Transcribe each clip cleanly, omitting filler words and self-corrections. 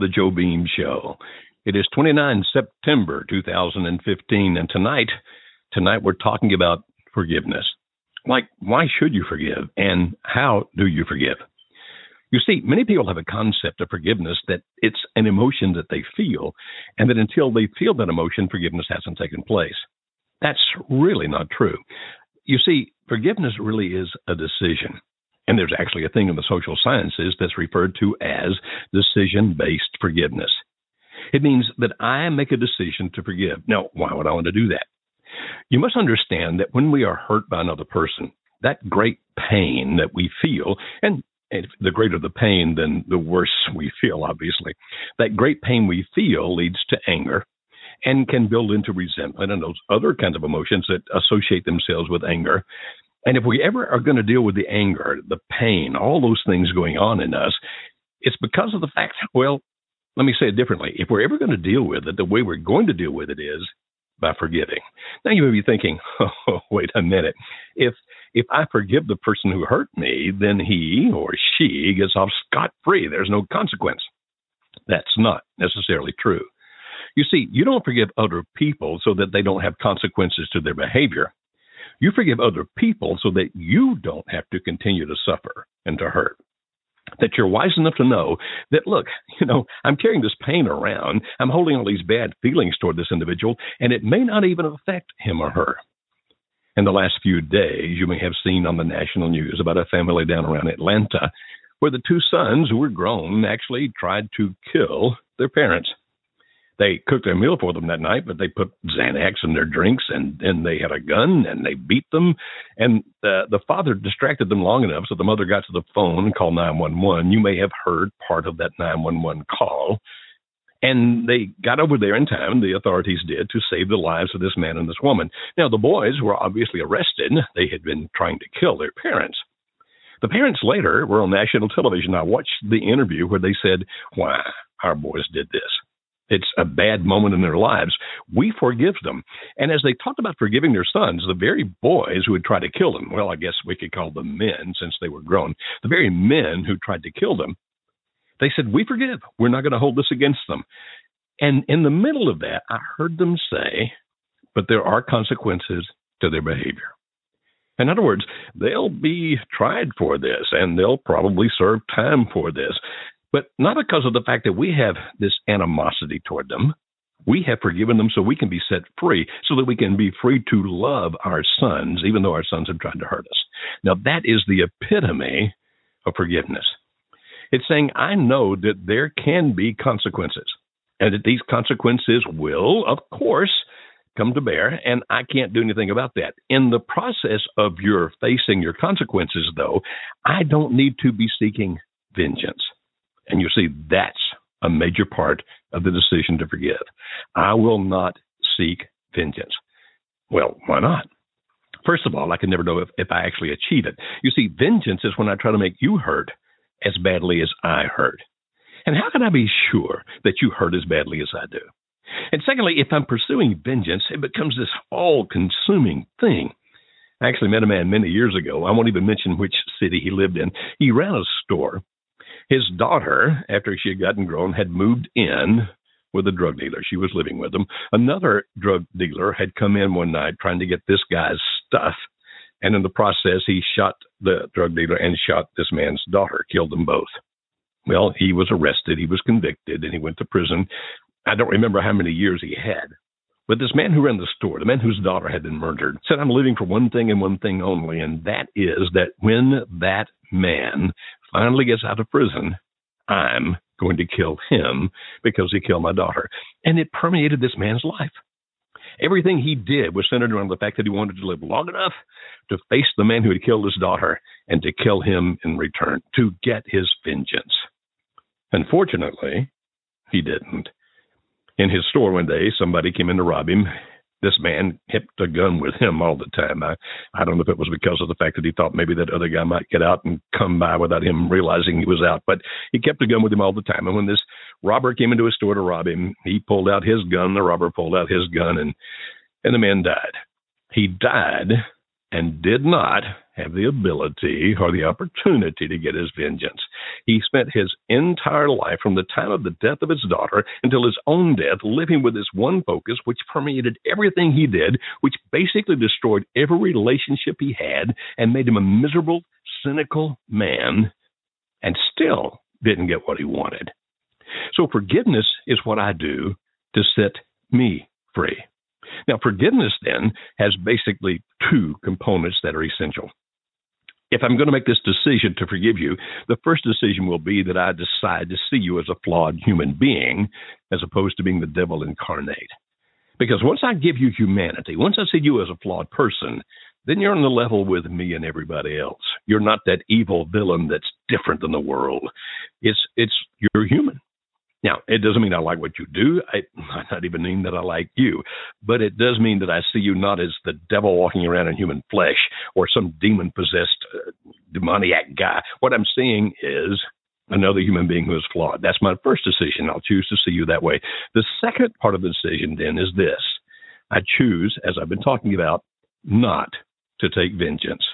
The Joe Beam Show. It is 29 September 2015, and tonight we're talking about forgiveness. Like, why should you forgive, and how do you forgive? You see, many people have a concept of forgiveness that it's an emotion that they feel, and that until they feel that emotion, forgiveness hasn't taken place. That's really not true. You see, forgiveness really is a decision. And there's actually a thing in the social sciences that's referred to as decision-based forgiveness. It means that I make a decision to forgive. Now, why would I want to do that? You must understand that when we are hurt by another person, that great pain that we feel, and the greater the pain, then the worse we feel, obviously. That great pain we feel leads to anger and can build into resentment and those other kinds of emotions that associate themselves with anger. And if we ever are going to deal with the anger, the pain, all those things going on in us, it's because of the fact, well, let me say it differently. If we're ever going to deal with it, the way we're going to deal with it is by forgiving. Now you may be thinking, oh, wait a minute. If I forgive the person who hurt me, then he or she gets off scot-free. There's no consequence. That's not necessarily true. You see, you don't forgive other people so that they don't have consequences to their behavior. You forgive other people so that you don't have to continue to suffer and to hurt. That you're wise enough to know that, look, I'm carrying this pain around. I'm holding all these bad feelings toward this individual, and it may not even affect him or her. In the last few days, you may have seen on the national news about a family down around Atlanta where the two sons who were grown actually tried to kill their parents. They cooked their meal for them that night, but they put Xanax in their drinks, and then they had a gun, and they beat them. And the father distracted them long enough so the mother got to the phone and called 911. You may have heard part of that 911 call. And they got over there in time, the authorities did, to save the lives of this man and this woman. Now, the boys were obviously arrested. They had been trying to kill their parents. The parents later were on national television. I watched the interview where they said, why, our boys did this. It's a bad moment in their lives. We forgive them. And as they talked about forgiving their sons, the very boys who would try to kill them, well, I guess we could call them men since they were grown, the very men who tried to kill them, they said, we forgive. We're not going to hold this against them. And in the middle of that, I heard them say, but there are consequences to their behavior. In other words, they'll be tried for this, and they'll probably serve time for this. But not because of the fact that we have this animosity toward them. We have forgiven them so we can be set free, so that we can be free to love our sons, even though our sons have tried to hurt us. Now, that is the epitome of forgiveness. It's saying, I know that there can be consequences, and that these consequences will, of course, come to bear, and I can't do anything about that. In the process of your facing your consequences, though, I don't need to be seeking vengeance. And you see, that's a major part of the decision to forgive. I will not seek vengeance. Well, why not? First of all, I can never know if I actually achieve it. You see, vengeance is when I try to make you hurt as badly as I hurt. And how can I be sure that you hurt as badly as I do? And secondly, if I'm pursuing vengeance, it becomes this all-consuming thing. I actually met a man many years ago. I won't even mention which city he lived in. He ran a store. His daughter, after she had gotten grown, had moved in with a drug dealer. She was living with him. Another drug dealer had come in one night trying to get this guy's stuff. And in the process, he shot the drug dealer and shot this man's daughter, killed them both. Well, he was arrested. He was convicted, and he went to prison. I don't remember how many years he had. But this man who ran the store, the man whose daughter had been murdered, said, I'm living for one thing and one thing only, and that is that when that man finally gets out of prison, I'm going to kill him because he killed my daughter. And it permeated this man's life. Everything he did was centered around the fact that he wanted to live long enough to face the man who had killed his daughter and to kill him in return, to get his vengeance. Unfortunately, He didn't. In his store one day, somebody came in to rob him. This man kept a gun with him all the time. I don't know if it was because of the fact that he thought maybe that other guy might get out and come by without him realizing he was out, but he kept a gun with him all the time. And when this robber came into his store to rob him, he pulled out his gun. The robber pulled out his gun, and the man died. He died and did not have the ability or the opportunity to get his vengeance. He spent his entire life from the time of the death of his daughter until his own death living with this one focus, which permeated everything he did, which basically destroyed every relationship he had and made him a miserable, cynical man, and still didn't get what he wanted. So forgiveness is what I do to set me free. Now, forgiveness then has basically two components that are essential. If I'm going to make this decision to forgive you, the first decision will be that I decide to see you as a flawed human being as opposed to being the devil incarnate. Because once I give you humanity, once I see you as a flawed person, then you're on the level with me and everybody else. You're not that evil villain that's different than the world. It's you're human. Now, it doesn't mean I like what you do. It might not even mean that I like you. But it does mean that I see you not as the devil walking around in human flesh or some demon-possessed demoniac guy. What I'm seeing is another human being who is flawed. That's my first decision. I'll choose to see you that way. The second part of the decision, then, is this. I choose, as I've been talking about, not to take vengeance.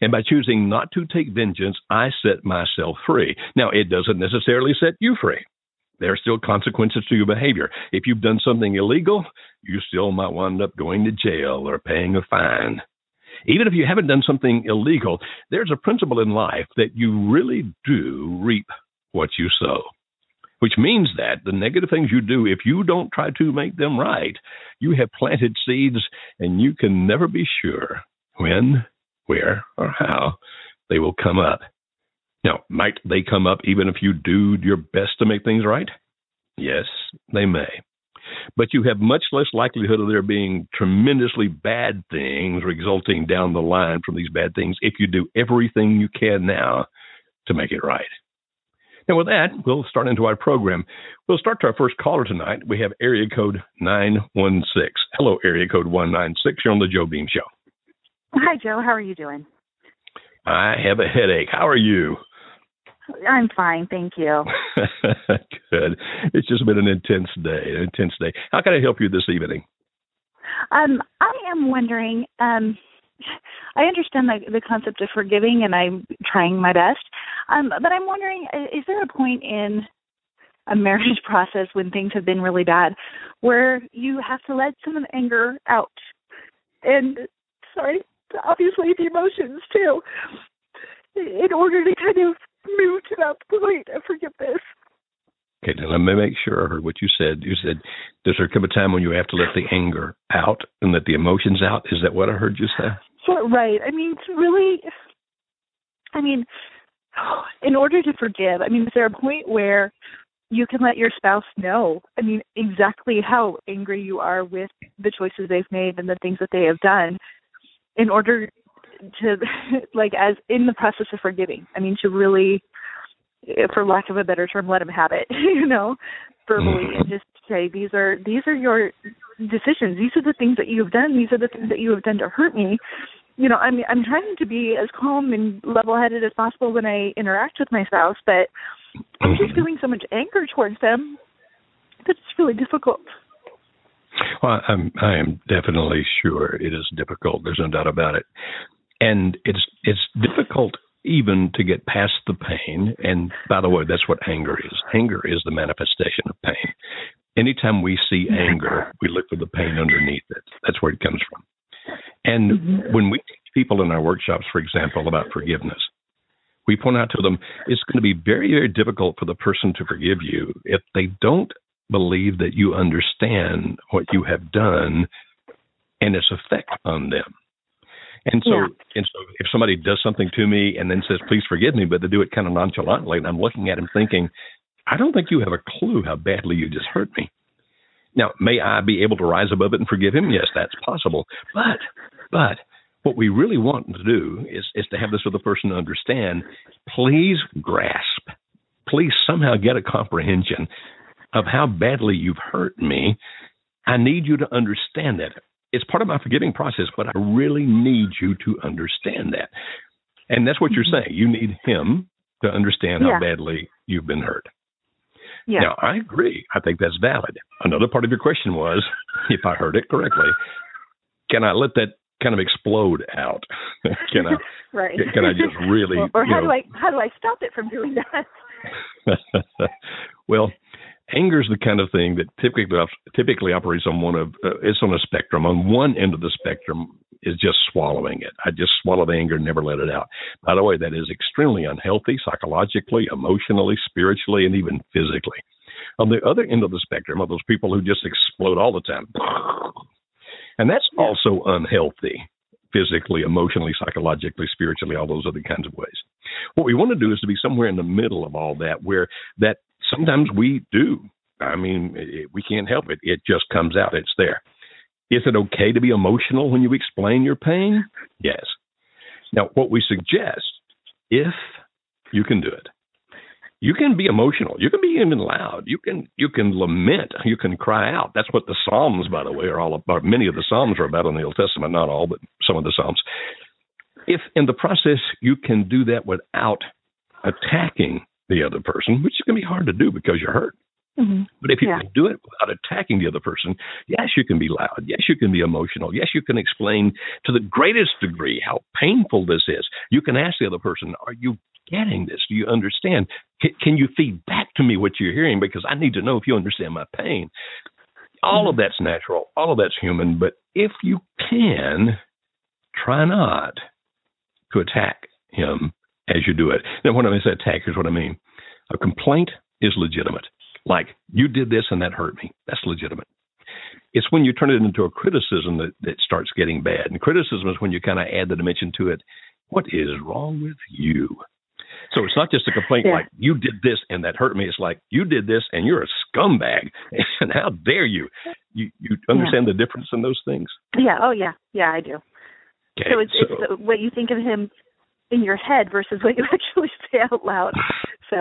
And by choosing not to take vengeance, I set myself free. Now, it doesn't necessarily set you free. There are still consequences to your behavior. If you've done something illegal, you still might wind up going to jail or paying a fine. Even if you haven't done something illegal, there's a principle in life that you really do reap what you sow, which means that the negative things you do, if you don't try to make them right, you have planted seeds, and you can never be sure when, where, or how they will come up. Now, might they come up even if you do your best to make things right? Yes, they may. But you have much less likelihood of there being tremendously bad things resulting down the line from these bad things if you do everything you can now to make it right. Now, with that, we'll start into our program. We'll start to our first caller tonight. We have area code 916. Hello, area code 196. You're on The Joe Beam Show. Hi, Joe. How are you doing? I have a headache. How are you? I'm fine, thank you. Good. It's just been an intense day. How can I help you this evening? I am wondering, I understand the concept of forgiving, and I'm trying my best, but I'm wondering, is there a point in a marriage process when things have been really bad where you have to let some of the anger out? And, sorry, obviously the emotions, too, in order to kind of move to that point of forgiveness. Okay, now let me make sure I heard what you said. You said, does there come a time when you have to let the anger out and let the emotions out? Is that what I heard you say? Sure, right. I mean, it's really, in order to forgive, is there a point where you can let your spouse know, exactly how angry you are with the choices they've made and the things that they have done in order to, as in the process of forgiving, to really, for lack of a better term, let them have it, verbally, and just say, these are your decisions. These are the things that you have done. These are the things that you have done to hurt me. I'm trying to be as calm and level-headed as possible when I interact with my spouse, but I'm just feeling so much anger towards them that it's really difficult. Well, I am definitely sure it is difficult. There's no doubt about it. And it's difficult even to get past the pain. And by the way, that's what anger is. Anger is the manifestation of pain. Anytime we see anger, we look for the pain underneath it. That's where it comes from. And when we teach people in our workshops, for example, about forgiveness, we point out to them it's going to be very, very difficult for the person to forgive you if they don't believe that you understand what you have done and its effect on them. And so if somebody does something to me and then says, please forgive me, but they do it kind of nonchalantly, and I'm looking at him thinking, I don't think you have a clue how badly you just hurt me. Now, may I be able to rise above it and forgive him? Yes, that's possible. But what we really want to do is to have this other person understand, please grasp, please somehow get a comprehension of how badly you've hurt me, I need you to understand that. It's part of my forgiving process, but I really need you to understand that. And that's what you're saying. You need him to understand how badly you've been hurt. Yeah. Now, I agree. I think that's valid. Another part of your question was, if I heard it correctly, can I let that kind of explode out? Can I? Right. Can I just really? Or how do I stop it from doing that? Well, anger is the kind of thing that typically operates on it's on a spectrum. On one end of the spectrum is just swallowing it. I just swallow the anger and never let it out. By the way, that is extremely unhealthy psychologically, emotionally, spiritually, and even physically. On the other end of the spectrum are those people who just explode all the time. And that's also unhealthy, physically, emotionally, psychologically, spiritually, all those other kinds of ways. What we want to do is to be somewhere in the middle of all that, where that sometimes we do. I mean, we can't help it. It just comes out. It's there. Is it okay to be emotional when you explain your pain? Yes. Now, what we suggest, if you can do it, you can be emotional. You can be even loud. You can lament. You can cry out. That's what the Psalms, by the way, are all about. Many of the Psalms are about in the Old Testament, not all, but some of the Psalms. If in the process you can do that without attacking the other person, which can be hard to do because you're hurt. Mm-hmm. But if you can do it without attacking the other person, yes, you can be loud. Yes, you can be emotional. Yes, you can explain to the greatest degree how painful this is. You can ask the other person, are you getting this? Do you understand? Can you feed back to me what you're hearing? Because I need to know if you understand my pain. All of that's natural. All of that's human. But if you can, try not to attack him as you do it. Now, when I say attack, here's what I mean. A complaint is legitimate. Like, you did this and that hurt me. That's legitimate. It's when you turn it into a criticism that starts getting bad. And criticism is when you kind of add the dimension to it. What is wrong with you? So it's not just a complaint like, you did this and that hurt me. It's like, you did this and you're a scumbag. And how dare you? You understand the difference in those things? Yeah. Oh, yeah. Yeah, I do. Okay, so it's what you think of him in your head versus what you actually say out loud. So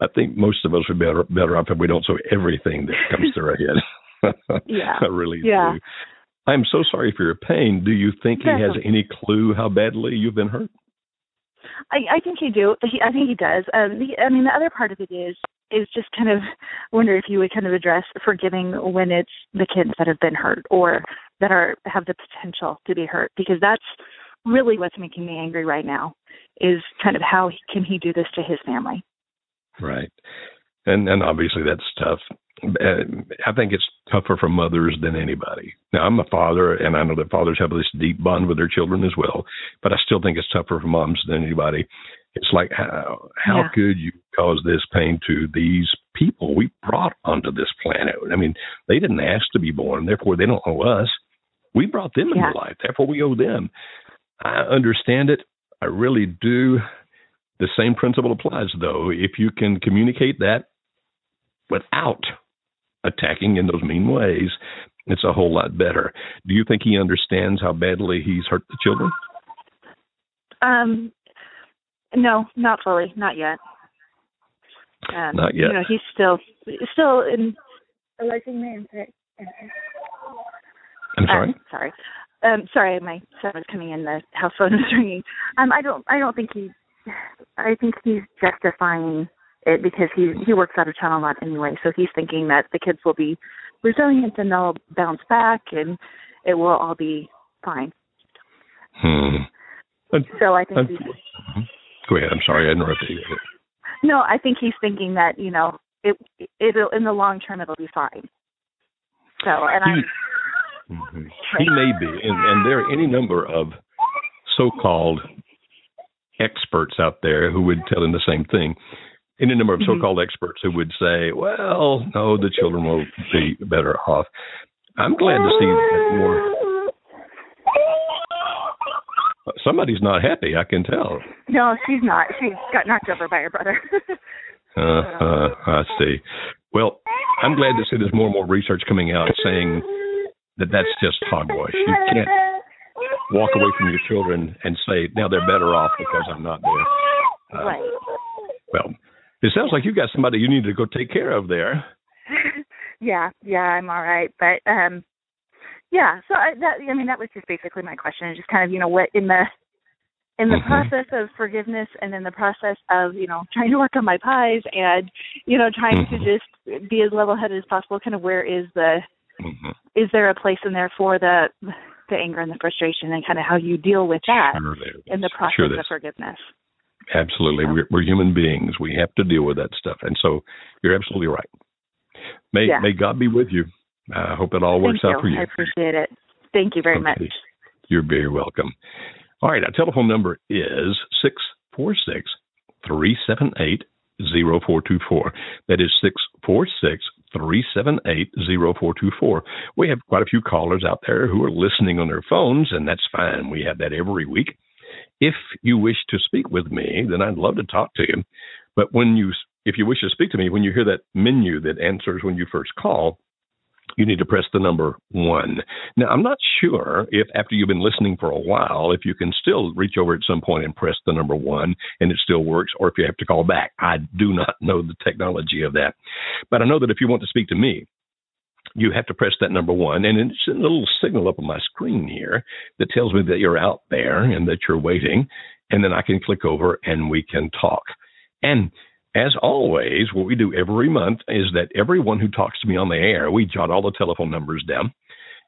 I think most of us are better off if we don't say everything that comes through our head. I really do. I'm so sorry for your pain. Do you think he has any clue how badly you've been hurt? I think you do. I think he does. The other part of it is just kind of wonder if you would kind of address forgiving when it's the kids that have been hurt or that have the potential to be hurt, because that's really what's making me angry right now is kind of how can he do this to his family. Right. And obviously that's tough. I think it's tougher for mothers than anybody. Now, I'm a father, and I know that fathers have this deep bond with their children as well, but I still think it's tougher for moms than anybody. It's like, how could you cause this pain to these people we brought onto this planet? I mean, they didn't ask to be born. Therefore, they don't owe us. We brought them into life. Therefore, we owe them. I understand it. I really do. The same principle applies, though. If you can communicate that without attacking in those mean ways, it's a whole lot better. Do you think he understands how badly he's hurt the children? No, not fully. Not yet. Not yet. You know, he's still in a liking man. I'm sorry? Sorry. Sorry, my son was coming in. The house phone was ringing. I think he's justifying it because he works out of town a lot anyway. So he's thinking that the kids will be resilient and they'll bounce back and it will all be fine. So I think. Go ahead. I'm sorry, I interrupted you. No, I think he's thinking that it'll in the long term it'll be fine. So and I. Mm-hmm. He may be, and there are any number of so-called experts out there who would tell him the same thing. Any number of so-called experts who would say, well, no, the children will be better off. I'm glad to see that more. Somebody's not happy, I can tell. No, she's not. She got knocked over by her brother. I see. Well, I'm glad to see there's more and more research coming out saying that's just hogwash. You can't walk away from your children and say, now they're better off because I'm not there. Right. Well, It sounds like you've got somebody you need to go take care of there. Yeah, I'm all right. But, so that was just basically my question. Just kind of, what in the mm-hmm. process of forgiveness and in the process of, trying to work on my pies and, trying mm-hmm. to just be as level-headed as possible, kind of where is the, mm-hmm. is there a place in there for the anger and the frustration and kind of how you deal with that in the process of forgiveness? Absolutely. Yeah. We're human beings. We have to deal with that stuff. And so you're absolutely right. May God be with you. I hope it all works out for you. I appreciate it. Thank you very much. You're very welcome. All right. Our telephone number is 646-378-0424. That is 646-378-0424. We have quite a few callers out there who are listening on their phones, and that's fine. We have that every week. If you wish to speak with me, then I'd love to talk to you. But if you wish to speak to me, when you hear that menu that answers when you first call, you need to press the number 1. Now, I'm not sure if after you've been listening for a while, if you can still reach over at some point and press the number 1 and it still works, or if you have to call back. I do not know the technology of that. But I know that if you want to speak to me, you have to press that number 1. And it's a little signal up on my screen here that tells me that you're out there and that you're waiting. And then I can click over and we can talk. And as always, what we do every month is that everyone who talks to me on the air, we jot all the telephone numbers down.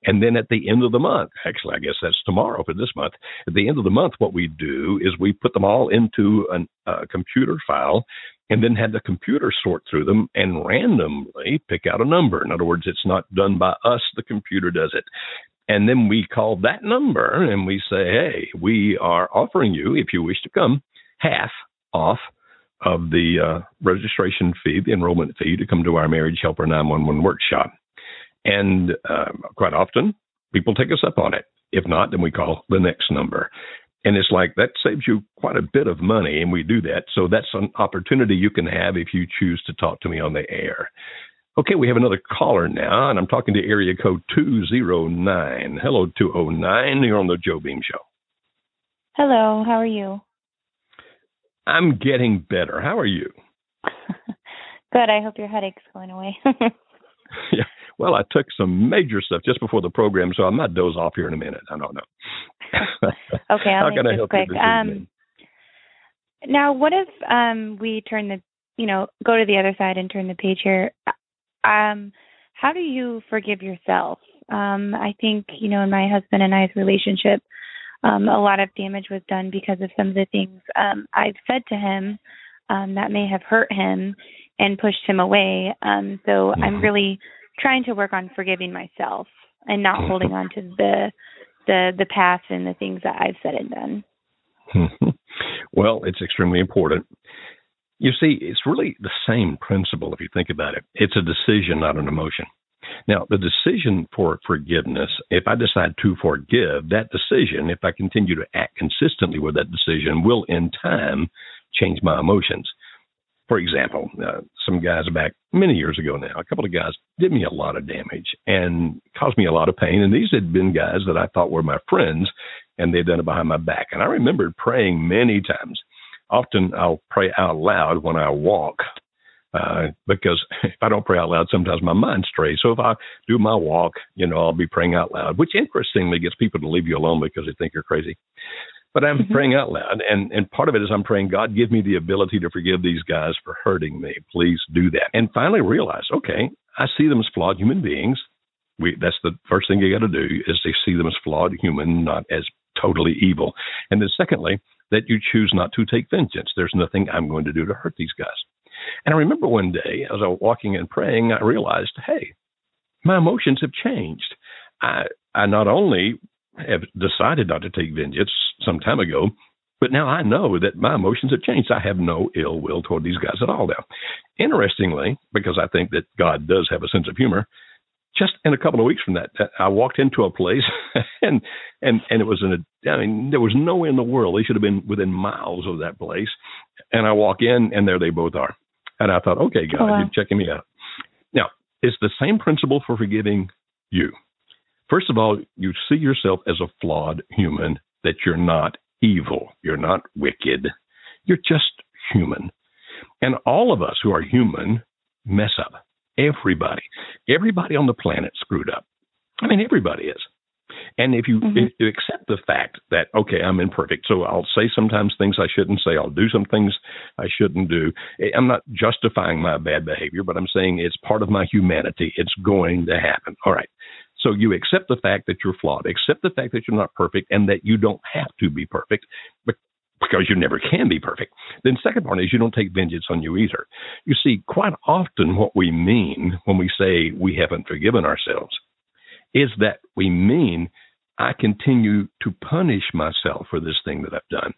And then at the end of the month, actually, I guess that's tomorrow for this month. At the end of the month, what we do is we put them all into a computer file and then have the computer sort through them and randomly pick out a number. In other words, it's not done by us. The computer does it. And then we call that number and we say, hey, we are offering you, if you wish to come, half off of the registration fee, the enrollment fee, to come to our Marriage Helper 911 workshop. And quite often, people take us up on it. If not, then we call the next number. And it's like, that saves you quite a bit of money, and we do that. So that's an opportunity you can have if you choose to talk to me on the air. Okay, we have another caller now, and I'm talking to area code 209. Hello, 209. You're on the Joe Beam Show. Hello, how are you? I'm getting better. How are you? Good. I hope your headache's going away. Yeah. Well, I took some major stuff just before the program, so I might doze off here in a minute. I don't know. Okay. How can I help you this evening? Now, what if we turn the, go to the other side and turn the page here? How do you forgive yourself? I think, in my husband and I's relationship, a lot of damage was done because of some of the things I've said to him that may have hurt him and pushed him away. So I'm really trying to work on forgiving myself and not holding on to the past and the things that I've said and done. Well, it's extremely important. You see, it's really the same principle if you think about it. It's a decision, not an emotion. Now, the decision for forgiveness, if I decide to forgive, that decision, if I continue to act consistently with that decision, will in time change my emotions. For example, some guys back many years ago now, a couple of guys did me a lot of damage and caused me a lot of pain. And these had been guys that I thought were my friends, and they'd done it behind my back. And I remembered praying many times. Often I'll pray out loud when I walk. Because if I don't pray out loud, sometimes my mind strays. So if I do my walk, I'll be praying out loud, which interestingly gets people to leave you alone because they think you're crazy. But I'm praying out loud. And part of it is I'm praying, God, give me the ability to forgive these guys for hurting me. Please do that. And finally realize, okay, I see them as flawed human beings. That's the first thing you got to do is to see them as flawed human, not as totally evil. And then secondly, that you choose not to take vengeance. There's nothing I'm going to do to hurt these guys. And I remember one day, as I was walking and praying, I realized, hey, my emotions have changed. I not only have decided not to take vengeance some time ago, but now I know that my emotions have changed. I have no ill will toward these guys at all now. Interestingly, because I think that God does have a sense of humor, just in a couple of weeks from that, I walked into a place and it was there was no way in the world. They should have been within miles of that place. And I walk in and there they both are. And I thought, okay, God, You're checking me out. Now, it's the same principle for forgiving you. First of all, you see yourself as a flawed human, that you're not evil. You're not wicked. You're just human. And all of us who are human mess up. Everybody on the planet screwed up. I mean, everybody is. And if you accept the fact that, okay, I'm imperfect, so I'll say sometimes things I shouldn't say, I'll do some things I shouldn't do. I'm not justifying my bad behavior, but I'm saying it's part of my humanity. It's going to happen. All right. So you accept the fact that you're flawed, accept the fact that you're not perfect and that you don't have to be perfect because you never can be perfect. Then second part is you don't take vengeance on you either. You see, quite often what we mean when we say we haven't forgiven ourselves is that we mean I continue to punish myself for this thing that I've done.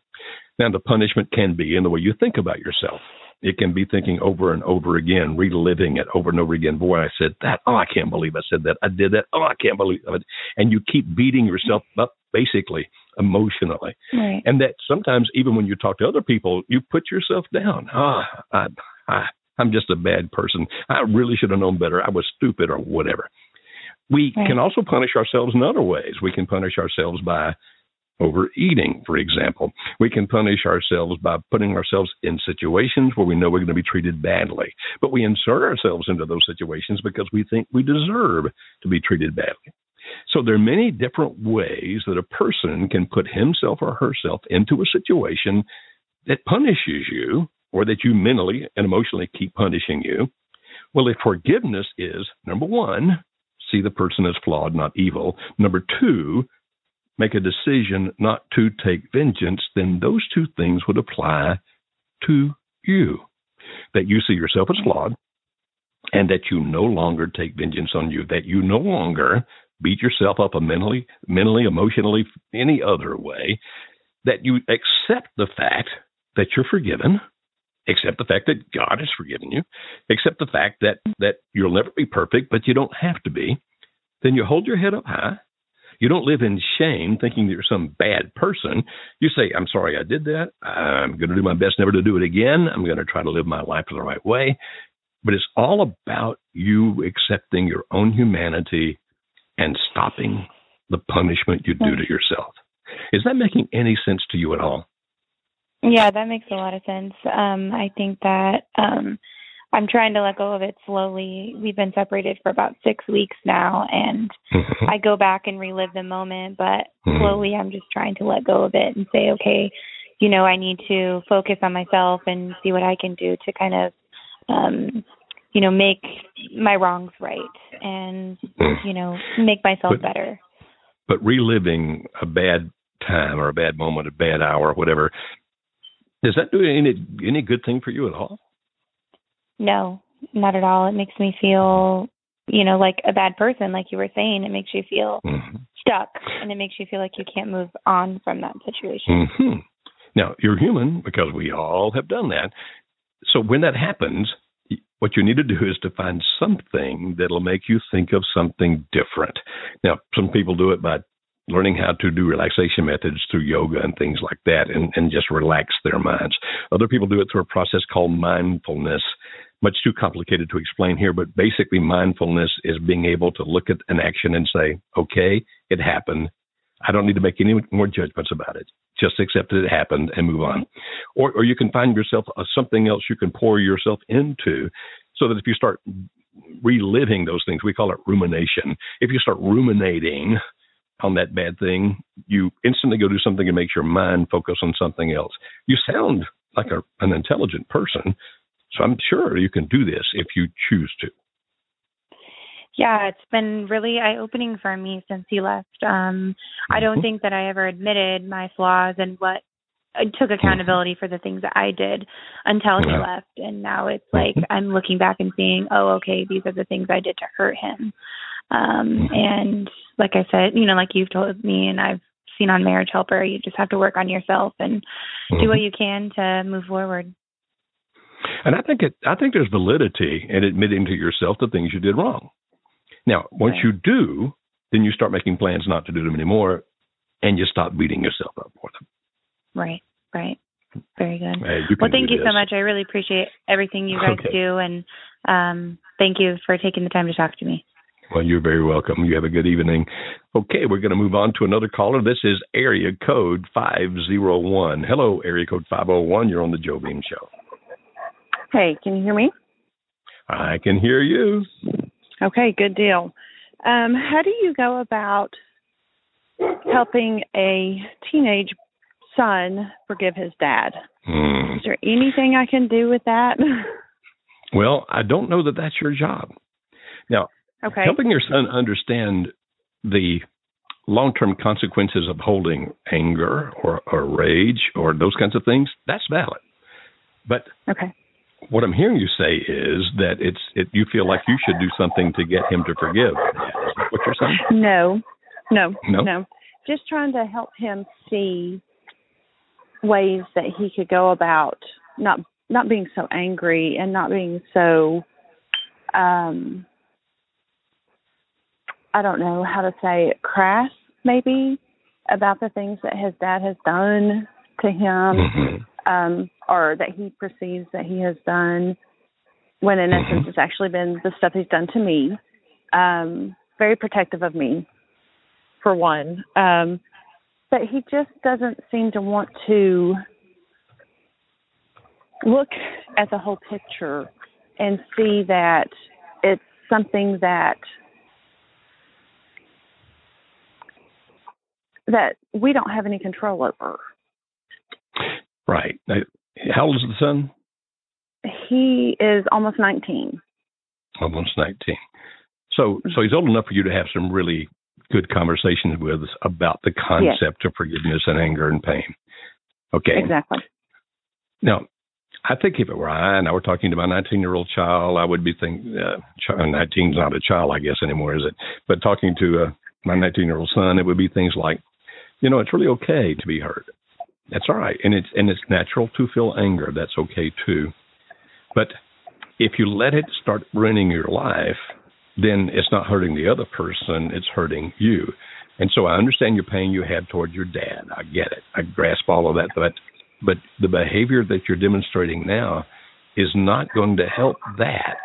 Now, the punishment can be in the way you think about yourself. It can be thinking over and over again, reliving it over and over again. Boy, I said that. Oh, I can't believe I said that. I did that. Oh, I can't believe it. And you keep beating yourself up, basically, emotionally. Right. And that sometimes, even when you talk to other people, you put yourself down. I'm just a bad person. I really should have known better. I was stupid or whatever. We can also punish ourselves in other ways. We can punish ourselves by overeating, for example. We can punish ourselves by putting ourselves in situations where we know we're going to be treated badly. But we insert ourselves into those situations because we think we deserve to be treated badly. So there are many different ways that a person can put himself or herself into a situation that punishes you or that you mentally and emotionally keep punishing you. Well, if forgiveness is, number one, see the person as flawed, not evil. Number two, make a decision not to take vengeance. Then those two things would apply to you, that you see yourself as flawed and that you no longer take vengeance on you, that you no longer beat yourself up mentally, emotionally, any other way, that you accept the fact that you're forgiven. Accept the fact that God has forgiven you. Accept the fact that you'll never be perfect, but you don't have to be. Then you hold your head up high. You don't live in shame thinking that you're some bad person. You say, I'm sorry I did that. I'm going to do my best never to do it again. I'm going to try to live my life the right way. But it's all about you accepting your own humanity and stopping the punishment you do to yourself. Is that making any sense to you at all? Yeah, that makes a lot of sense. I think that I'm trying to let go of it slowly. We've been separated for about 6 weeks now, and I go back and relive the moment, but slowly I'm just trying to let go of it and say, okay, you know, I need to focus on myself and see what I can do to kind of, you know, make my wrongs right and, you know, make myself better. But reliving a bad time or a bad moment, a bad hour, or whatever, does that do any good thing for you at all? No, not at all. It makes me feel, you know, like a bad person, like you were saying. It makes you feel stuck, and it makes you feel like you can't move on from that situation. Now, you're human because we all have done that. So when that happens, what you need to do is to find something that'll make you think of something different. Now, some people do it by learning how to do relaxation methods through yoga and things like that and just relax their minds. Other people do it through a process called mindfulness, much too complicated to explain here, but basically mindfulness is being able to look at an action and say, okay, it happened. I don't need to make any more judgments about it. Just accept that it happened and move on. Or you can find yourself something else you can pour yourself into so that if you start reliving those things, we call it rumination. If you start ruminating on that bad thing, you instantly go do something that makes your mind focus on something else. You sound like an intelligent person, so I'm sure you can do this if you choose to. Yeah, it's been really eye-opening for me since he left. I don't think that I ever admitted my flaws and what I took accountability for the things that I did until he left. And now it's like I'm looking back and seeing, oh, okay, these are the things I did to hurt him. And like I said, you know, like you've told me and I've seen on Marriage Helper, you just have to work on yourself and do what you can to move forward. And I think there's validity in admitting to yourself the things you did wrong. Now, once you do, then you start making plans not to do them anymore and you stop beating yourself up for them. Right. Very good. Hey, well, thank you so much. I really appreciate everything you guys do. And thank you for taking the time to talk to me. Well, you're very welcome. You have a good evening. Okay, we're going to move on to another caller. This is area code 501. Hello, area code 501. You're on the Joe Beam Show. Okay, can you hear me? I can hear you. Okay, good deal. How do you go about helping a teenage son forgive his dad? Is there anything I can do with that? Well, I don't know that that's your job. Now, helping your son understand the long-term consequences of holding anger or rage or those kinds of things, that's valid. But what I'm hearing you say is that you feel like you should do something to get him to forgive. Is that what you're saying? No. Just trying to help him see ways that he could go about not being so angry and not being so, I don't know how to say it, crass maybe about the things that his dad has done to him, or that he perceives that he has done, when in essence it's actually been the stuff he's done to me. Very protective of me, for one. But he just doesn't seem to want to look at the whole picture and see that it's something that we don't have any control over. Right. How old is the son? He is almost 19. So he's old enough for you to have some really good conversations with about the concept of forgiveness and anger and pain. Okay. Exactly. Now, I think if it were I and I were talking to my 19-year-old child, I would be thinking, 19's not a child, I guess, anymore, is it? But talking to my 19-year-old son, it would be things like, you know, it's really okay to be hurt. That's all right. And it's natural to feel anger. That's okay, too. But if you let it start ruining your life, then it's not hurting the other person. It's hurting you. And so I understand your pain you had toward your dad. I get it. I grasp all of that. But the behavior that you're demonstrating now is not going to help that.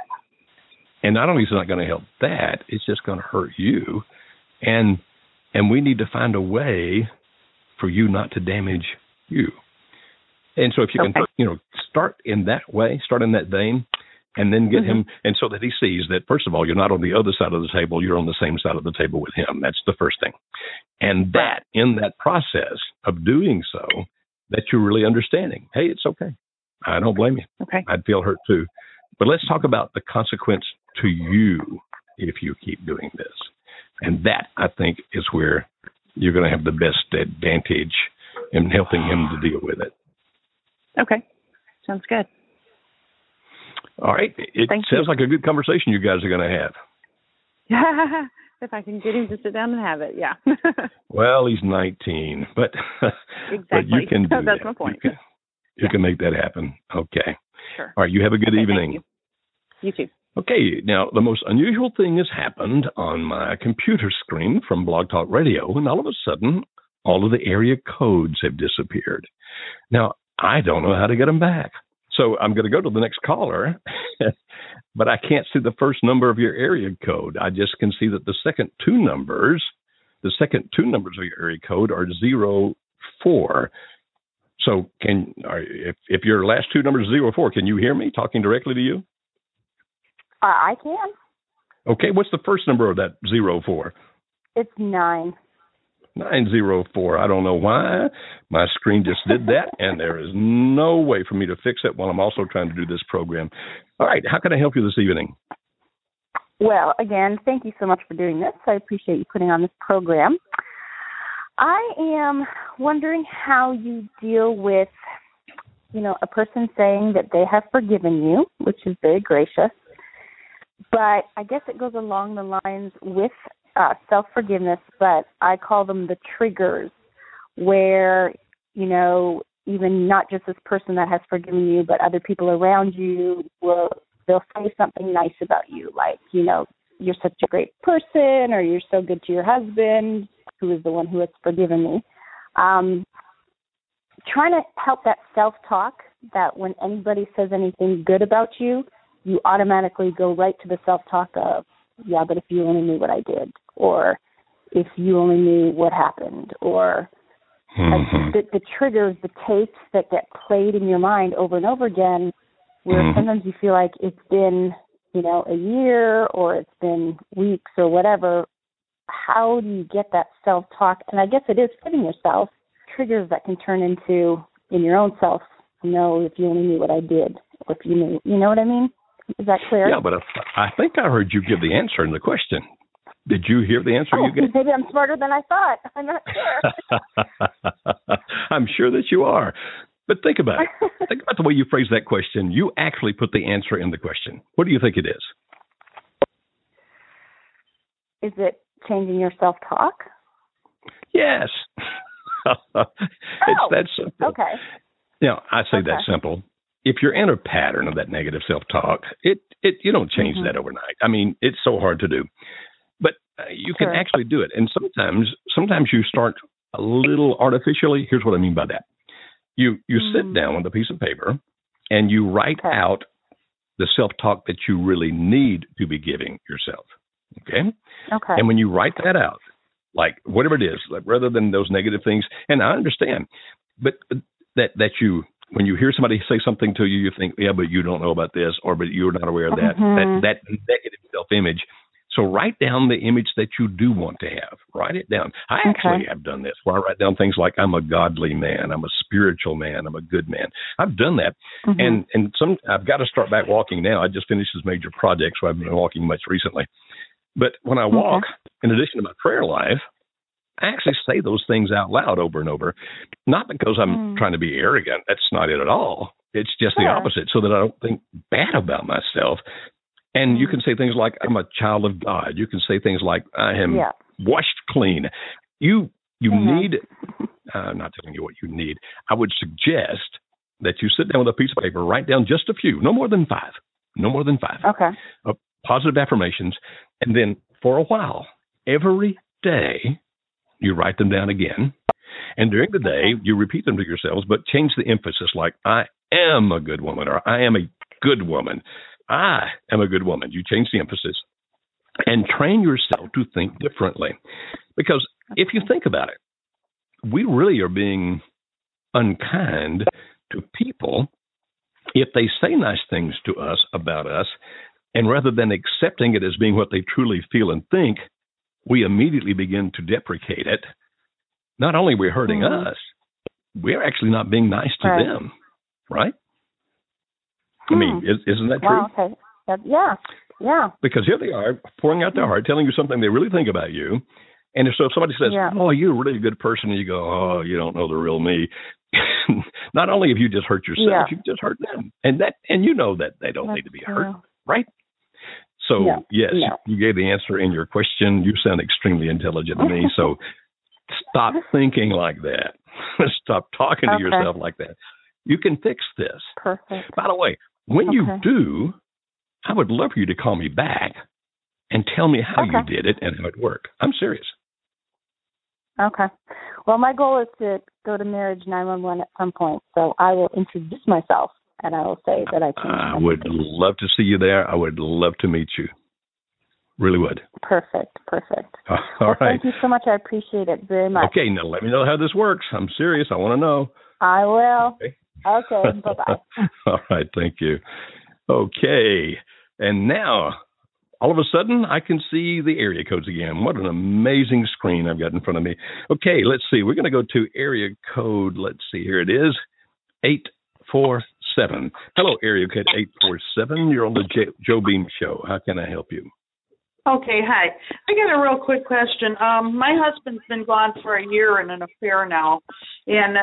And not only is it not going to help that, it's just going to hurt you. And we need to find a way for you not to damage you. And so if you can, start in that way, start in that vein, and then get him, and so that he sees that, first of all, you're not on the other side of the table, you're on the same side of the table with him. That's the first thing. And that, in that process of doing so, that you're really understanding, hey, it's okay. I don't blame you. Okay. I'd feel hurt too. But let's talk about the consequence to you if you keep doing this. And that, I think, is where you're going to have the best advantage in helping him to deal with it. Okay. Sounds good. All right. It sounds like a good conversation you guys are going to have. Yeah. If I can get him to sit down and have it. Yeah. Well, he's 19, but, exactly. But you can do That's that. My point. You can make that happen. Okay. Sure. All right. You have a good evening. You too. Okay, now the most unusual thing has happened on my computer screen from Blog Talk Radio, and all of a sudden, all of the area codes have disappeared. Now, I don't know how to get them back, so I'm going to go to the next caller, but I can't see the first number of your area code. I just can see that the second two numbers of your area code are 04. So, if your last two numbers are 04, can you hear me talking directly to you? I can. Okay. What's the first number of that 04? It's 9. 904. I don't know why. My screen just did that, and there is no way for me to fix it while I'm also trying to do this program. All right. How can I help you this evening? Well, again, thank you so much for doing this. I appreciate you putting on this program. I am wondering how you deal with, a person saying that they have forgiven you, which is very gracious. But I guess it goes along the lines with self-forgiveness, but I call them the triggers where, even not just this person that has forgiven you, but other people around you, they'll say something nice about you, like, you're such a great person, or you're so good to your husband, who is the one who has forgiven me. Trying to help that self-talk, that when anybody says anything good about you, you automatically go right to the self-talk of, yeah, but if you only knew what I did, or if you only knew what happened, or the triggers, the tapes that get played in your mind over and over again where sometimes you feel like it's been, you know, a year or it's been weeks or whatever. How do you get that self-talk? And I guess it is giving yourself triggers that can turn into in your own self. No, if you only knew what I did, or if you knew, you know what I mean? Is that clear? Yeah, but I think I heard you give the answer in the question. Did you hear the answer you gave? Maybe I'm smarter than I thought. I'm not sure. I'm sure that you are. But think about it. Think about the way you phrased that question. You actually put the answer in the question. What do you think it is? Is it changing your self-talk? Yes. It's that simple. Okay. You know, I say that simple. If you're in a pattern of that negative self-talk, it you don't change that overnight. I mean, it's so hard to do. But you can actually do it. And sometimes you start a little artificially. Here's what I mean by that. You sit down with a piece of paper and you write out the self-talk that you really need to be giving yourself. Okay? Okay. And when you write that out, like whatever it is, like, rather than those negative things, and I understand, but that you, when you hear somebody say something to you, you think, yeah, but you don't know about this, or but you're not aware of that, that negative self-image. So write down the image that you do want to have. Write it down. I actually have done this, where I write down things like, I'm a godly man, I'm a spiritual man, I'm a good man. I've done that. Mm-hmm. And some, I've got to start back walking now. I just finished this major project, so I've been walking much recently. But when I walk, in addition to my prayer life, I actually say those things out loud over and over, not because I'm trying to be arrogant. That's not it at all. It's just the opposite, so that I don't think bad about myself. And you can say things like, I'm a child of God. You can say things like, I am washed clean. You need, I'm not telling you what you need. I would suggest that you sit down with a piece of paper, write down just a few, no more than five. Okay. Positive affirmations. And then for a while, every day, you write them down again. And during the day, you repeat them to yourselves, but change the emphasis, like, I am a good woman, or I am a good woman. I am a good woman. You change the emphasis and train yourself to think differently. Because if you think about it, we really are being unkind to people if they say nice things to us about us, and rather than accepting it as being what they truly feel and think, we immediately begin to deprecate it. Not only are we hurting us, we're actually not being nice to them, right? I mean, isn't that true? Wow, okay. Yeah. Because here they are pouring out their heart, telling you something they really think about you. And so if somebody says, oh, you're a really good person, and you go, oh, you don't know the real me. Not only have you just hurt yourself, you've just hurt them. And you know that they don't need to be hurt, right? So, you gave the answer in your question. You sound extremely intelligent to me. So stop thinking like that. Stop talking to yourself like that. You can fix this. Perfect. By the way, when you do, I would love for you to call me back and tell me how you did it and how it worked. I'm serious. Okay. Well, my goal is to go to Marriage 911 at some point, so I will introduce myself and I will say that I changed. I would love to see you there. I would love to meet you. Really would. Perfect. All right. Thank you so much. I appreciate it very much. Okay. Now let me know how this works. I'm serious. I want to know. I will. Okay, bye-bye. All right, thank you. Okay, and now, all of a sudden, I can see the area codes again. What an amazing screen I've got in front of me. Okay, let's see. We're going to go to area code, let's see, here it is, 847. Hello, area code 847. You're on the Joe Beam Show. How can I help you? Okay, hi. I got a real quick question. My husband's been gone for a year in an affair now, and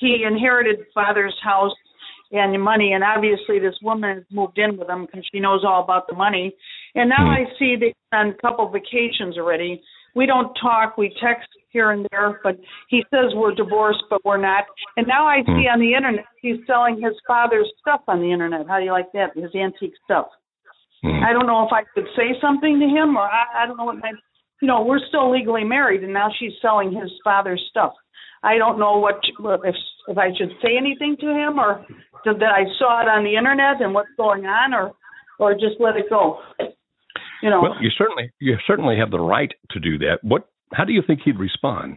he inherited father's house and the money, and obviously this woman has moved in with him because she knows all about the money. And now I see they've done a couple vacations already. We don't talk. We text here and there, but he says we're divorced, but we're not. And now I see on the Internet he's selling his father's stuff on the Internet. How do you like that? His antique stuff. I don't know if I could say something to him, or I don't know what my, you know, we're still legally married, and now she's selling his father's stuff. I don't know what if I should say anything to him, or that I saw it on the Internet and what's going on, or just let it go. You know. Well, you certainly have the right to do that. How do you think he'd respond?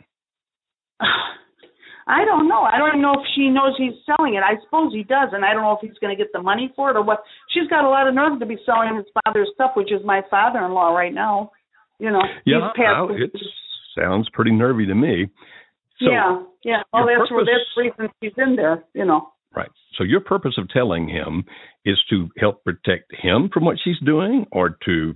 I don't know. I don't even know if she knows he's selling it. I suppose he does, and I don't know if he's going to get the money for it or what. She's got a lot of nerve to be selling his father's stuff, which is my father-in-law right now. You know, yeah, it sounds pretty nervy to me. So yeah. Well, that's the reason she's in there, you know. Right. So your purpose of telling him is to help protect him from what she's doing, or to... to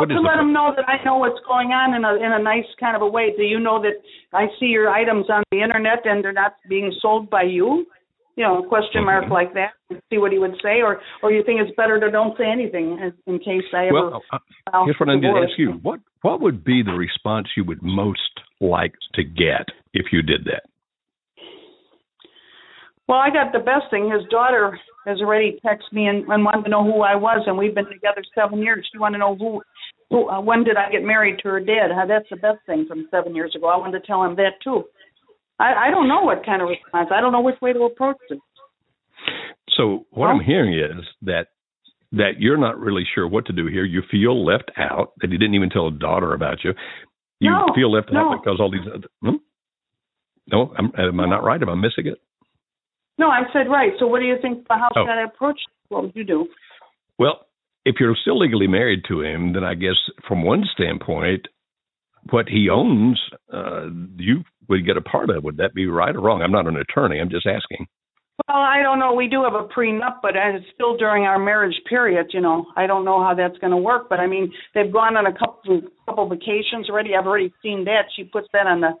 let him know that I know what's going on in a nice kind of a way. Do you know that I see your items on the Internet and they're not being sold by you? You know, question mark like that, and see what he would say. Or you think it's better to don't say anything in case I ever... Well, here's what I need to ask you. What would be the response you would most like to get if you did that? Well, I got the best thing. His daughter has already texted me and wanted to know who I was, and we've been together 7 years. She wanted to know when did I get married to her dad. That's the best thing from 7 years ago. I wanted to tell him that, too. I don't know what kind of response. I don't know which way to approach it. So what I'm hearing is that you're not really sure what to do here. You feel left out, that he didn't even tell a daughter about you. You feel left out because all these other... No, am I not right? Am I missing it? No, I said right. So what do you think? How should I approach it? What would you do? Well, if you're still legally married to him, then I guess from one standpoint, what he owns, you would get a part of. Would that be right or wrong? I'm not an attorney. I'm just asking. Well, I don't know. We do have a prenup, but it's still during our marriage period, you know. I don't know how that's going to work. But, I mean, they've gone on a couple vacations already. I've already seen that. She puts that on the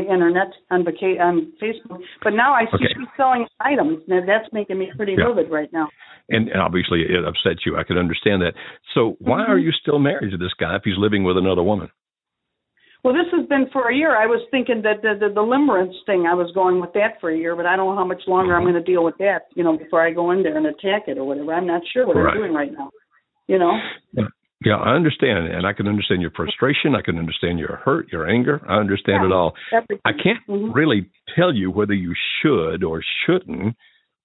Internet, on Facebook. But now I see she's selling items. Now, that's making me pretty livid right now. And obviously it upsets you. I could understand that. So why are you still married to this guy if he's living with another woman? Well, this has been for a year. I was thinking that the limerence thing, I was going with that for a year, but I don't know how much longer I'm going to deal with that, you know, before I go in there and attack it or whatever. I'm not sure what I'm doing right now, you know. Yeah, I understand, and I can understand your frustration. I can understand your hurt, your anger. I understand it all. Everything. I can't really tell you whether you should or shouldn't,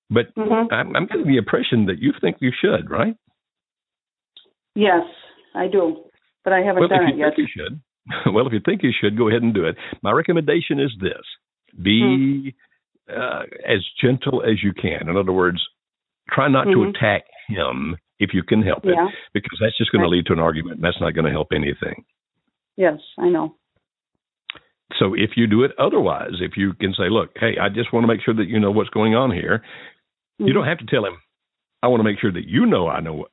but I'm getting the impression that you think you should, right? Yes, I do, but I haven't done it yet. Well, if you think you should, go ahead and do it. My recommendation is this. Be as gentle as you can. In other words, try not to attack him if you can help it, because that's just going to lead to an argument, and that's not going to help anything. Yes, I know. So if you do it otherwise, if you can say, look, hey, I just want to make sure that you know what's going on here. You don't have to tell him, I want to make sure that you know I know.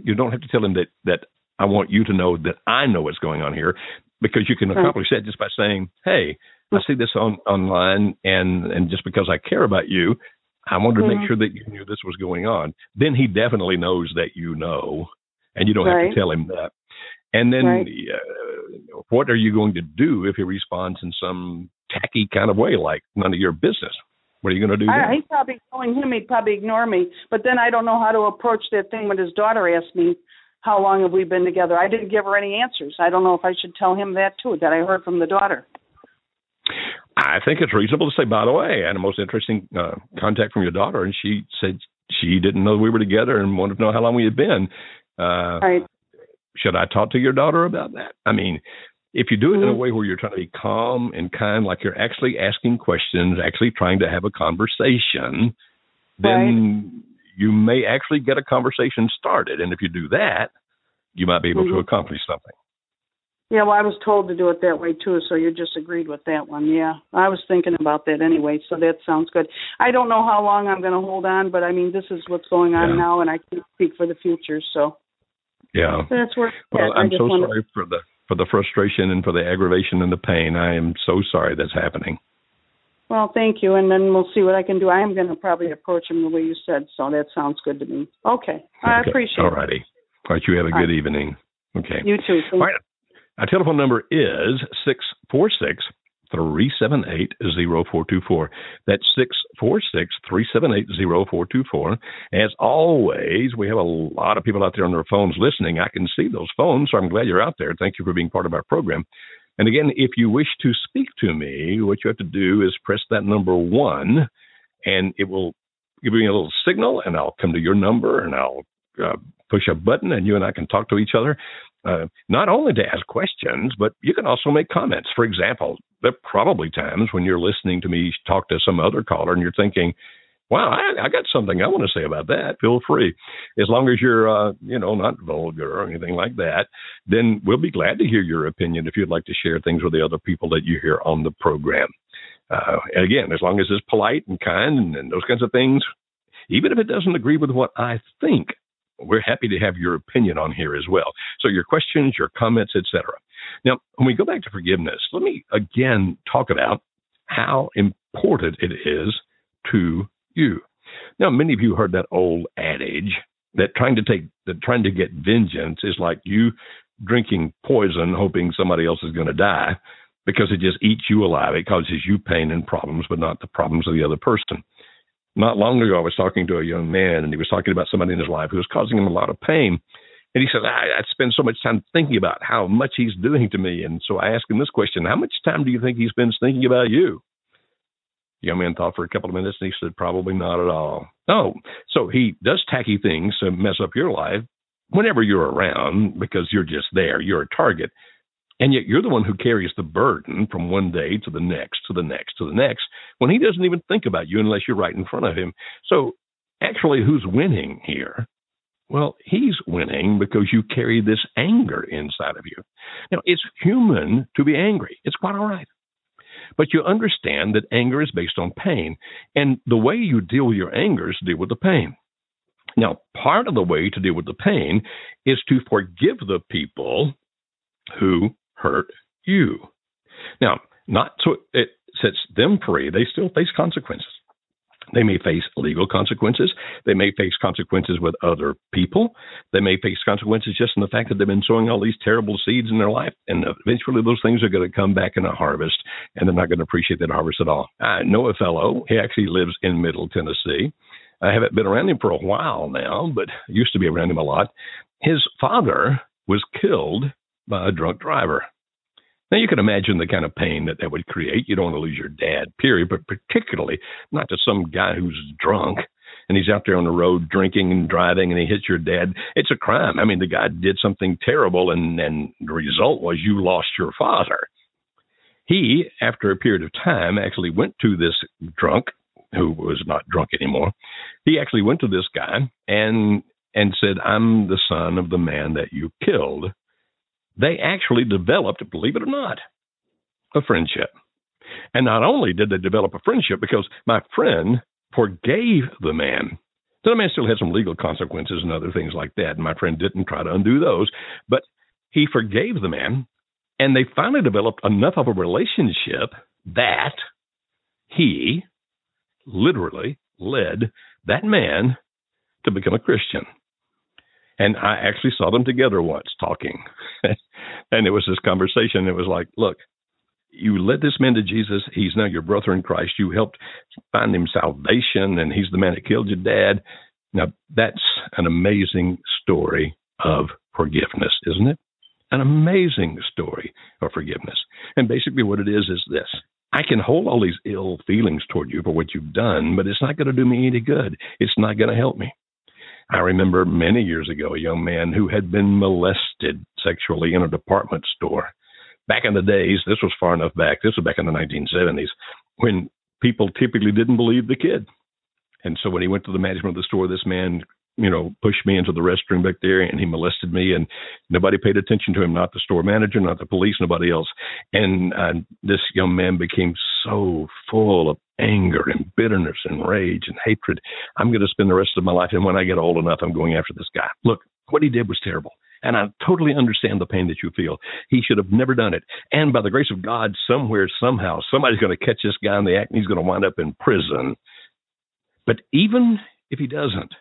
You don't have to tell him that I want you to know that I know what's going on here, because you can accomplish that just by saying, hey, I see this online, and just because I care about you, I wanted to make sure that you knew this was going on. Then he definitely knows that you know, and you don't have to tell him that. And then what are you going to do if he responds in some tacky kind of way, like none of your business? What are you going to do then? He's probably telling him he'd probably ignore me. But then I don't know how to approach that thing when his daughter asked me, how long have we been together? I didn't give her any answers. I don't know if I should tell him that, too, that I heard from the daughter. I think it's reasonable to say, by the way, I had a most interesting contact from your daughter, and she said she didn't know we were together and wanted to know how long we had been. Should I talk to your daughter about that? I mean, if you do it in a way where you're trying to be calm and kind, like you're actually asking questions, actually trying to have a conversation, then you may actually get a conversation started. And if you do that, you might be able to accomplish something. Yeah, well, I was told to do it that way, too, so you just agreed with that one. Yeah, I was thinking about that anyway, so that sounds good. I don't know how long I'm going to hold on, but, I mean, this is what's going on now, and I can't speak for the future, so. Yeah. That's where I'm so sorry for the frustration and for the aggravation and the pain. I am so sorry that's happening. Well, thank you, and then we'll see what I can do. I am going to probably approach him the way you said, so that sounds good to me. Okay. I appreciate it. All righty. All right, you have a good evening. Okay. You too. All right. Our telephone number is 646-378-0424. That's 646-378-0424. As always, we have a lot of people out there on their phones listening. I can see those phones, so I'm glad you're out there. Thank you for being part of our program. And again, if you wish to speak to me, what you have to do is press that number 1, and it will give me a little signal, and I'll come to your number, and I'll push a button and you and I can talk to each other, not only to ask questions, but you can also make comments. For example, there are probably times when you're listening to me talk to some other caller and you're thinking, wow, I got something I want to say about that. Feel free. As long as you're, not vulgar or anything like that, then we'll be glad to hear your opinion if you'd like to share things with the other people that you hear on the program. And again, as long as it's polite and kind and those kinds of things, even if it doesn't agree with what I think, we're happy to have your opinion on here as well. So your questions, your comments, etc. Now, when we go back to forgiveness, let me again talk about how important it is to you. Now, many of you heard that old adage that trying to get vengeance is like you drinking poison, hoping somebody else is going to die, because it just eats you alive. It causes you pain and problems, but not the problems of the other person. Not long ago, I was talking to a young man, and he was talking about somebody in his life who was causing him a lot of pain. And he said, I spend so much time thinking about how much he's doing to me. And so I asked him this question: how much time do you think he spends thinking about you? The young man thought for a couple of minutes, and he said, probably not at all. Oh, so he does tacky things to mess up your life whenever you're around, because you're just there. You're a target. And yet you're the one who carries the burden from one day to the next, to the next, to the next, when he doesn't even think about you unless you're right in front of him. So actually, who's winning here? Well, he's winning because you carry this anger inside of you. Now, it's human to be angry. It's quite all right. But you understand that anger is based on pain, and the way you deal with your anger is to deal with the pain. Now, part of the way to deal with the pain is to forgive the people who hurt you. Now, not so it sets them free. They still face consequences. They may face legal consequences. They may face consequences with other people. They may face consequences just in the fact that they've been sowing all these terrible seeds in their life. And eventually those things are going to come back in a harvest, and they're not going to appreciate that harvest at all. I know a fellow, he actually lives in Middle Tennessee. I haven't been around him for a while now, but used to be around him a lot. His father was killed by a drunk driver. Now, you can imagine the kind of pain that would create. You don't want to lose your dad, period, but particularly not to some guy who's drunk and he's out there on the road drinking and driving and he hits your dad. It's a crime. I mean, the guy did something terrible, and the result was you lost your father. He, after a period of time, actually went to this drunk, who was not drunk anymore. He actually went to this guy and said, I'm the son of the man that you killed. They actually developed, believe it or not, a friendship. And not only did they develop a friendship, because my friend forgave the man. So the man still had some legal consequences and other things like that, and my friend didn't try to undo those. But he forgave the man, and they finally developed enough of a relationship that he literally led that man to become a Christian. And I actually saw them together once talking. And it was this conversation. It was like, look, you led this man to Jesus. He's now your brother in Christ. You helped find him salvation, and he's the man that killed your dad. Now, that's an amazing story of forgiveness, isn't it? An amazing story of forgiveness. And basically what it is this. I can hold all these ill feelings toward you for what you've done, but it's not going to do me any good. It's not going to help me. I remember many years ago, a young man who had been molested sexually in a department store. Back in the days, this was far enough back. This was back in the 1970s, when people typically didn't believe the kid. And so when he went to the management of the store, this man, pushed me into the restroom back there, and he molested me, and nobody paid attention to him, not the store manager, not the police, nobody else. And this young man became so full of anger and bitterness and rage and hatred. I'm going to spend the rest of my life, and when I get old enough, I'm going after this guy. Look, what he did was terrible, and I totally understand the pain that you feel. He should have never done it. And by the grace of God, somewhere, somehow, somebody's going to catch this guy in the act, and he's going to wind up in prison. But even if he doesn't,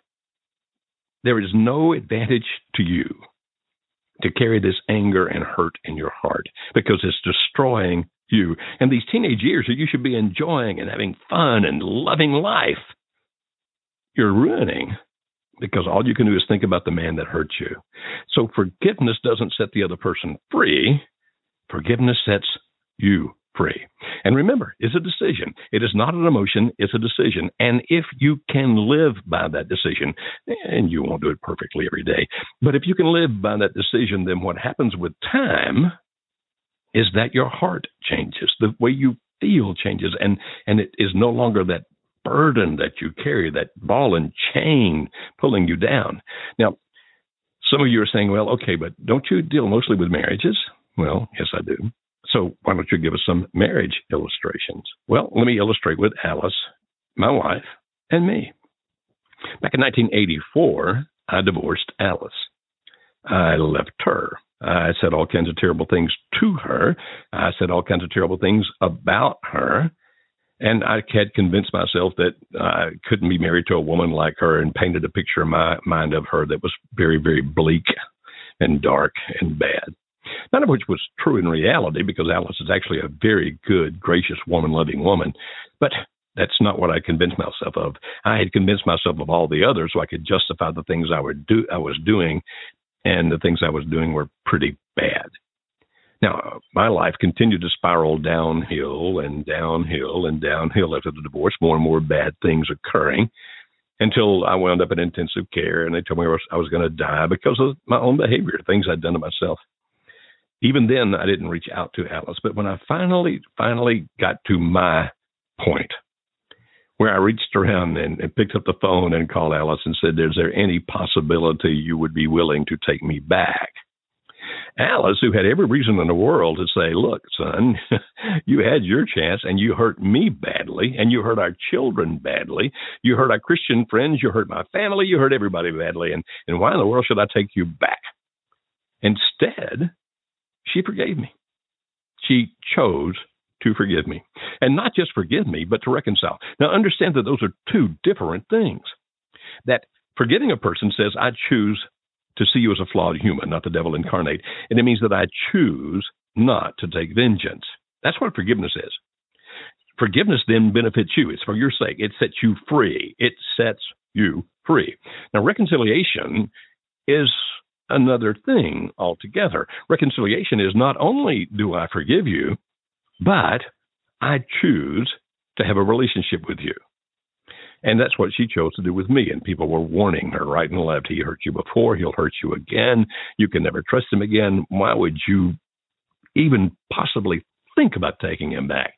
there is no advantage to you to carry this anger and hurt in your heart, because it's destroying you. And these teenage years that you should be enjoying and having fun and loving life, you're ruining, because all you can do is think about the man that hurt you. So forgiveness doesn't set the other person free. Forgiveness sets you free. And remember, it's a decision. It is not an emotion. It's a decision. And if you can live by that decision, and you won't do it perfectly every day, but if you can live by that decision, then what happens with time is that your heart changes. The way you feel changes, and it is no longer that burden that you carry, that ball and chain pulling you down. Now, some of you are saying, well, okay, but don't you deal mostly with marriages? Well, yes, I do. So why don't you give us some marriage illustrations? Well, let me illustrate with Alice, my wife, and me. Back in 1984, I divorced Alice. I left her. I said all kinds of terrible things to her. I said all kinds of terrible things about her. And I had convinced myself that I couldn't be married to a woman like her, and painted a picture in my mind of her that was very, very bleak and dark and bad. None of which was true in reality, because Alice is actually a very good, gracious, woman-loving woman. But that's not what I convinced myself of. I had convinced myself of all the others, so I could justify the things I was doing, and the things I was doing were pretty bad. Now, my life continued to spiral downhill and downhill and downhill after the divorce, more and more bad things occurring, until I wound up in intensive care, and they told me I was going to die because of my own behavior, things I'd done to myself. Even then, I didn't reach out to Alice. But when I finally got to my point, where I reached around and picked up the phone and called Alice and said, is there any possibility you would be willing to take me back? Alice, who had every reason in the world to say, look, son, you had your chance, and you hurt me badly, and you hurt our children badly, you hurt our Christian friends, you hurt my family, you hurt everybody badly, and why in the world should I take you back? Instead, she forgave me. She chose to forgive me. And not just forgive me, but to reconcile. Now, understand that those are two different things. That forgiving a person says, I choose to see you as a flawed human, not the devil incarnate. And it means that I choose not to take vengeance. That's what forgiveness is. Forgiveness then benefits you. It's for your sake. It sets you free. It sets you free. Now, reconciliation is another thing altogether. Reconciliation is not only do I forgive you, but I choose to have a relationship with you. And that's what she chose to do with me. And people were warning her right and left. He hurt you before. He'll hurt you again. You can never trust him again. Why would you even possibly think about taking him back?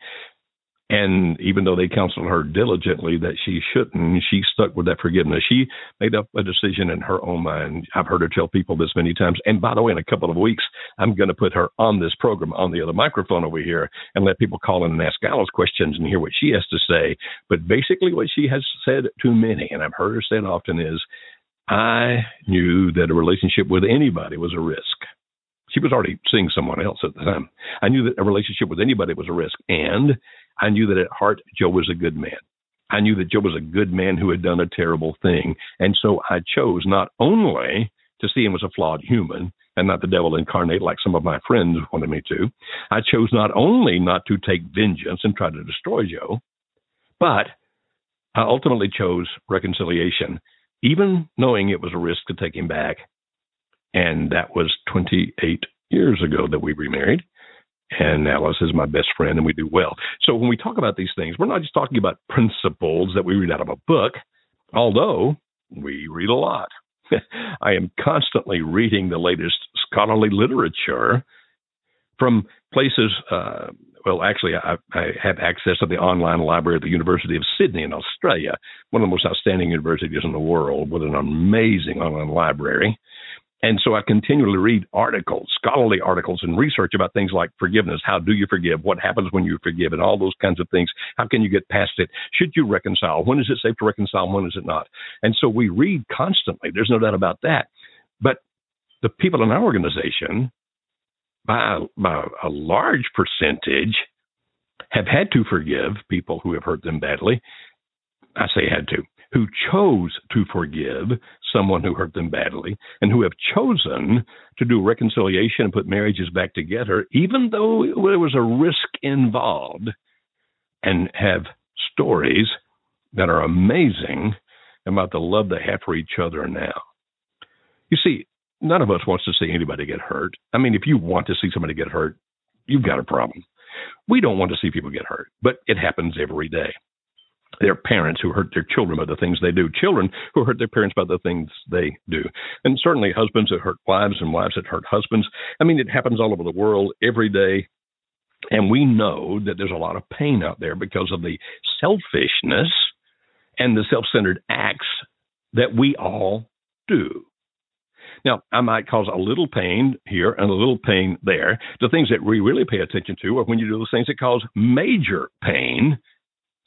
And even though they counseled her diligently that she shouldn't, she stuck with that forgiveness. She made up a decision in her own mind. I've heard her tell people this many times. And by the way, in a couple of weeks, I'm going to put her on this program, on the other microphone over here, and let people call in and ask Alice questions and hear what she has to say. But basically what she has said to many, and I've heard her say it often, is, I knew that a relationship with anybody was a risk. She was already seeing someone else at the time. I knew that a relationship with anybody was a risk. And I knew that at heart, Joe was a good man. I knew that Joe was a good man who had done a terrible thing. And so I chose not only to see him as a flawed human and not the devil incarnate like some of my friends wanted me to. I chose not only not to take vengeance and try to destroy Joe, but I ultimately chose reconciliation, even knowing it was a risk to take him back. And that was 28 years ago that we remarried. And Alice is my best friend, and we do well. So when we talk about these things, we're not just talking about principles that we read out of a book, although we read a lot. I am constantly reading the latest scholarly literature from places. Well, actually, I have access to the online library at the University of Sydney in Australia, one of the most outstanding universities in the world, with an amazing online library. And so I continually read articles, scholarly articles, and research about things like forgiveness. How do you forgive? What happens when you forgive? And all those kinds of things. How can you get past it? Should you reconcile? When is it safe to reconcile? When is it not? And so we read constantly. There's no doubt about that. But the people in our organization, by a large percentage, have had to forgive people who have hurt them badly. I say had to. Who chose to forgive someone who hurt them badly, and who have chosen to do reconciliation and put marriages back together, even though there was a risk involved, and have stories that are amazing about the love they have for each other now. You see, none of us wants to see anybody get hurt. I mean, if you want to see somebody get hurt, you've got a problem. We don't want to see people get hurt, but it happens every day. There are parents who hurt their children by the things they do, children who hurt their parents by the things they do, and certainly husbands that hurt wives and wives that hurt husbands. I mean, it happens all over the world every day. And we know that there's a lot of pain out there because of the selfishness and the self-centered acts that we all do. Now, I might cause a little pain here and a little pain there. The things that we really pay attention to are when you do those things that cause major pain,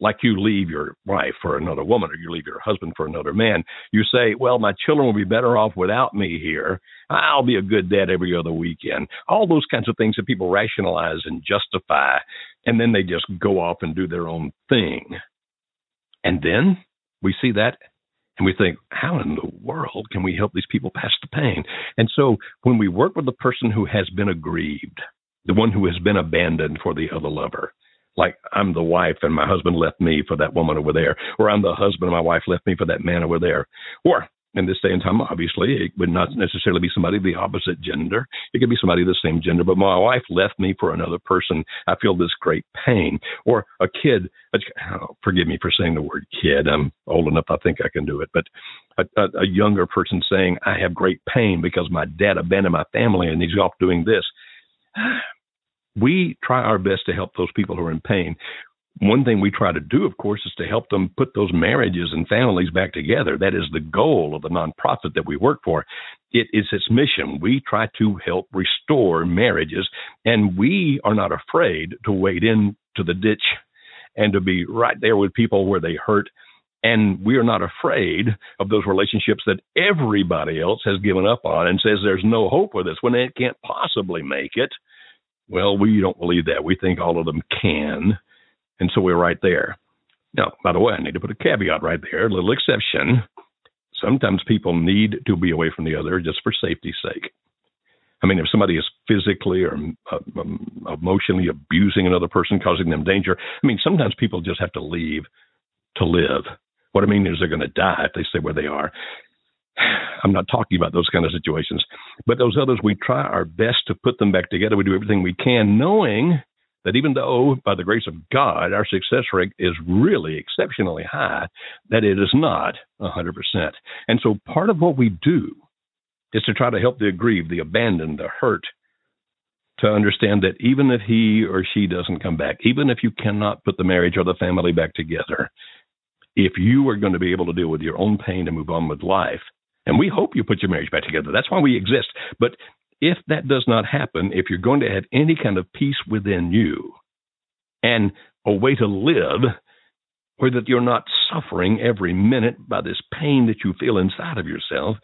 like you leave your wife for another woman or you leave your husband for another man. You say, well, my children will be better off without me here. I'll be a good dad every other weekend. All those kinds of things that people rationalize and justify, and then they just go off and do their own thing. And then we see that and we think, how in the world can we help these people pass the pain? And so when we work with the person who has been aggrieved, the one who has been abandoned for the other lover, like I'm the wife and my husband left me for that woman over there, or I'm the husband and my wife left me for that man over there. Or in this day and time, obviously, it would not necessarily be somebody of the opposite gender. It could be somebody of the same gender, but my wife left me for another person. I feel this great pain. Or a kid, forgive me for saying the word kid. I'm old enough, I think I can do it. But a younger person saying, I have great pain because my dad abandoned my family and he's off doing this. We try our best to help those people who are in pain. One thing we try to do, of course, is to help them put those marriages and families back together. That is the goal of the nonprofit that we work for. It is its mission. We try to help restore marriages, and we are not afraid to wade into the ditch and to be right there with people where they hurt. And we are not afraid of those relationships that everybody else has given up on and says there's no hope for this when it can't possibly make it. Well, we don't believe that. We think all of them can. And so we're right there. Now, by the way, I need to put a caveat right there, a little exception. Sometimes people need to be away from the other just for safety's sake. I mean, if somebody is physically or emotionally abusing another person, causing them danger, I mean, sometimes people just have to leave to live. What I mean is they're going to die if they stay where they are. I'm not talking about those kind of situations, but those others, we try our best to put them back together. We do everything we can, knowing that even though by the grace of God, our success rate is really exceptionally high, that it is not 100%. And so part of what we do is to try to help the aggrieved, the abandoned, the hurt, to understand that even if he or she doesn't come back, even if you cannot put the marriage or the family back together, if you are going to be able to deal with your own pain and move on with life, and we hope you put your marriage back together. That's why we exist. But if that does not happen, if you're going to have any kind of peace within you and a way to live where that you're not suffering every minute by this pain that you feel inside of yourself,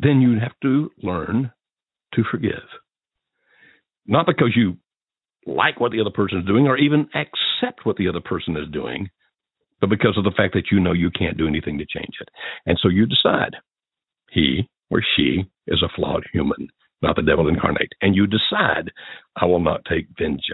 then you have to learn to forgive. Not because you like what the other person is doing or even accept what the other person is doing, but because of the fact that you know you can't do anything to change it. And so you decide he or she is a flawed human, not the devil incarnate. And you decide, I will not take vengeance.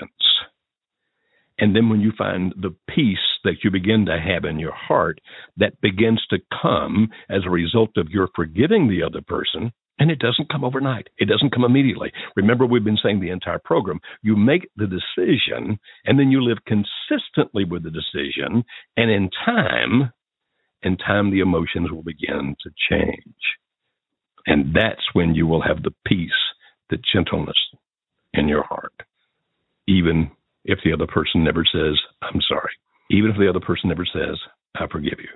And then when you find the peace that you begin to have in your heart, that begins to come as a result of your forgiving the other person. And it doesn't come overnight. It doesn't come immediately. Remember, we've been saying the entire program, you make the decision and then you live consistently with the decision. And in time, the emotions will begin to change. And that's when you will have the peace, the gentleness in your heart, even if the other person never says, I'm sorry, even if the other person never says, I forgive you.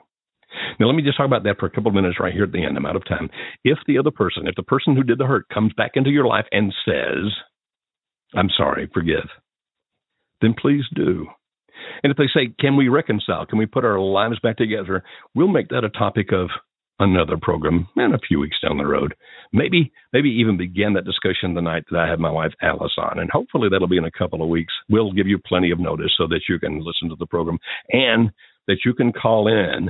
Now, let me just talk about that for a couple of minutes right here at the end. I'm out of time. If the person who did the hurt comes back into your life and says, I'm sorry, forgive, then please do. And if they say, can we reconcile? Can we put our lives back together? We'll make that a topic of another program and a few weeks down the road. Maybe even begin that discussion the night that I have my wife Alice on. And hopefully that'll be in a couple of weeks. We'll give you plenty of notice so that you can listen to the program and that you can call in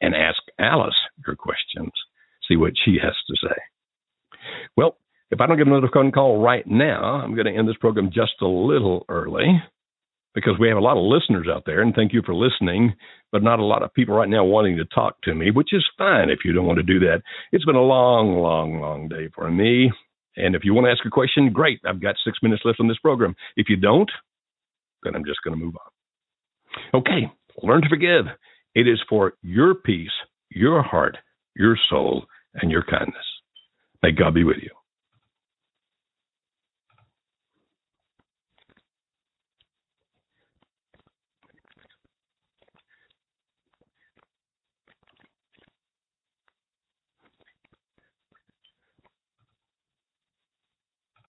and ask Alice your questions, see what she has to say. Well, if I don't get another phone call right now, I'm going to end this program just a little early because we have a lot of listeners out there, and thank you for listening, but not a lot of people right now wanting to talk to me, which is fine if you don't want to do that. It's been a long, long, long day for me, and if you want to ask a question, great. I've got 6 minutes left on this program. If you don't, then I'm just going to move on. Okay, learn to forgive. It is for your peace, your heart, your soul, and your kindness. May God be with you.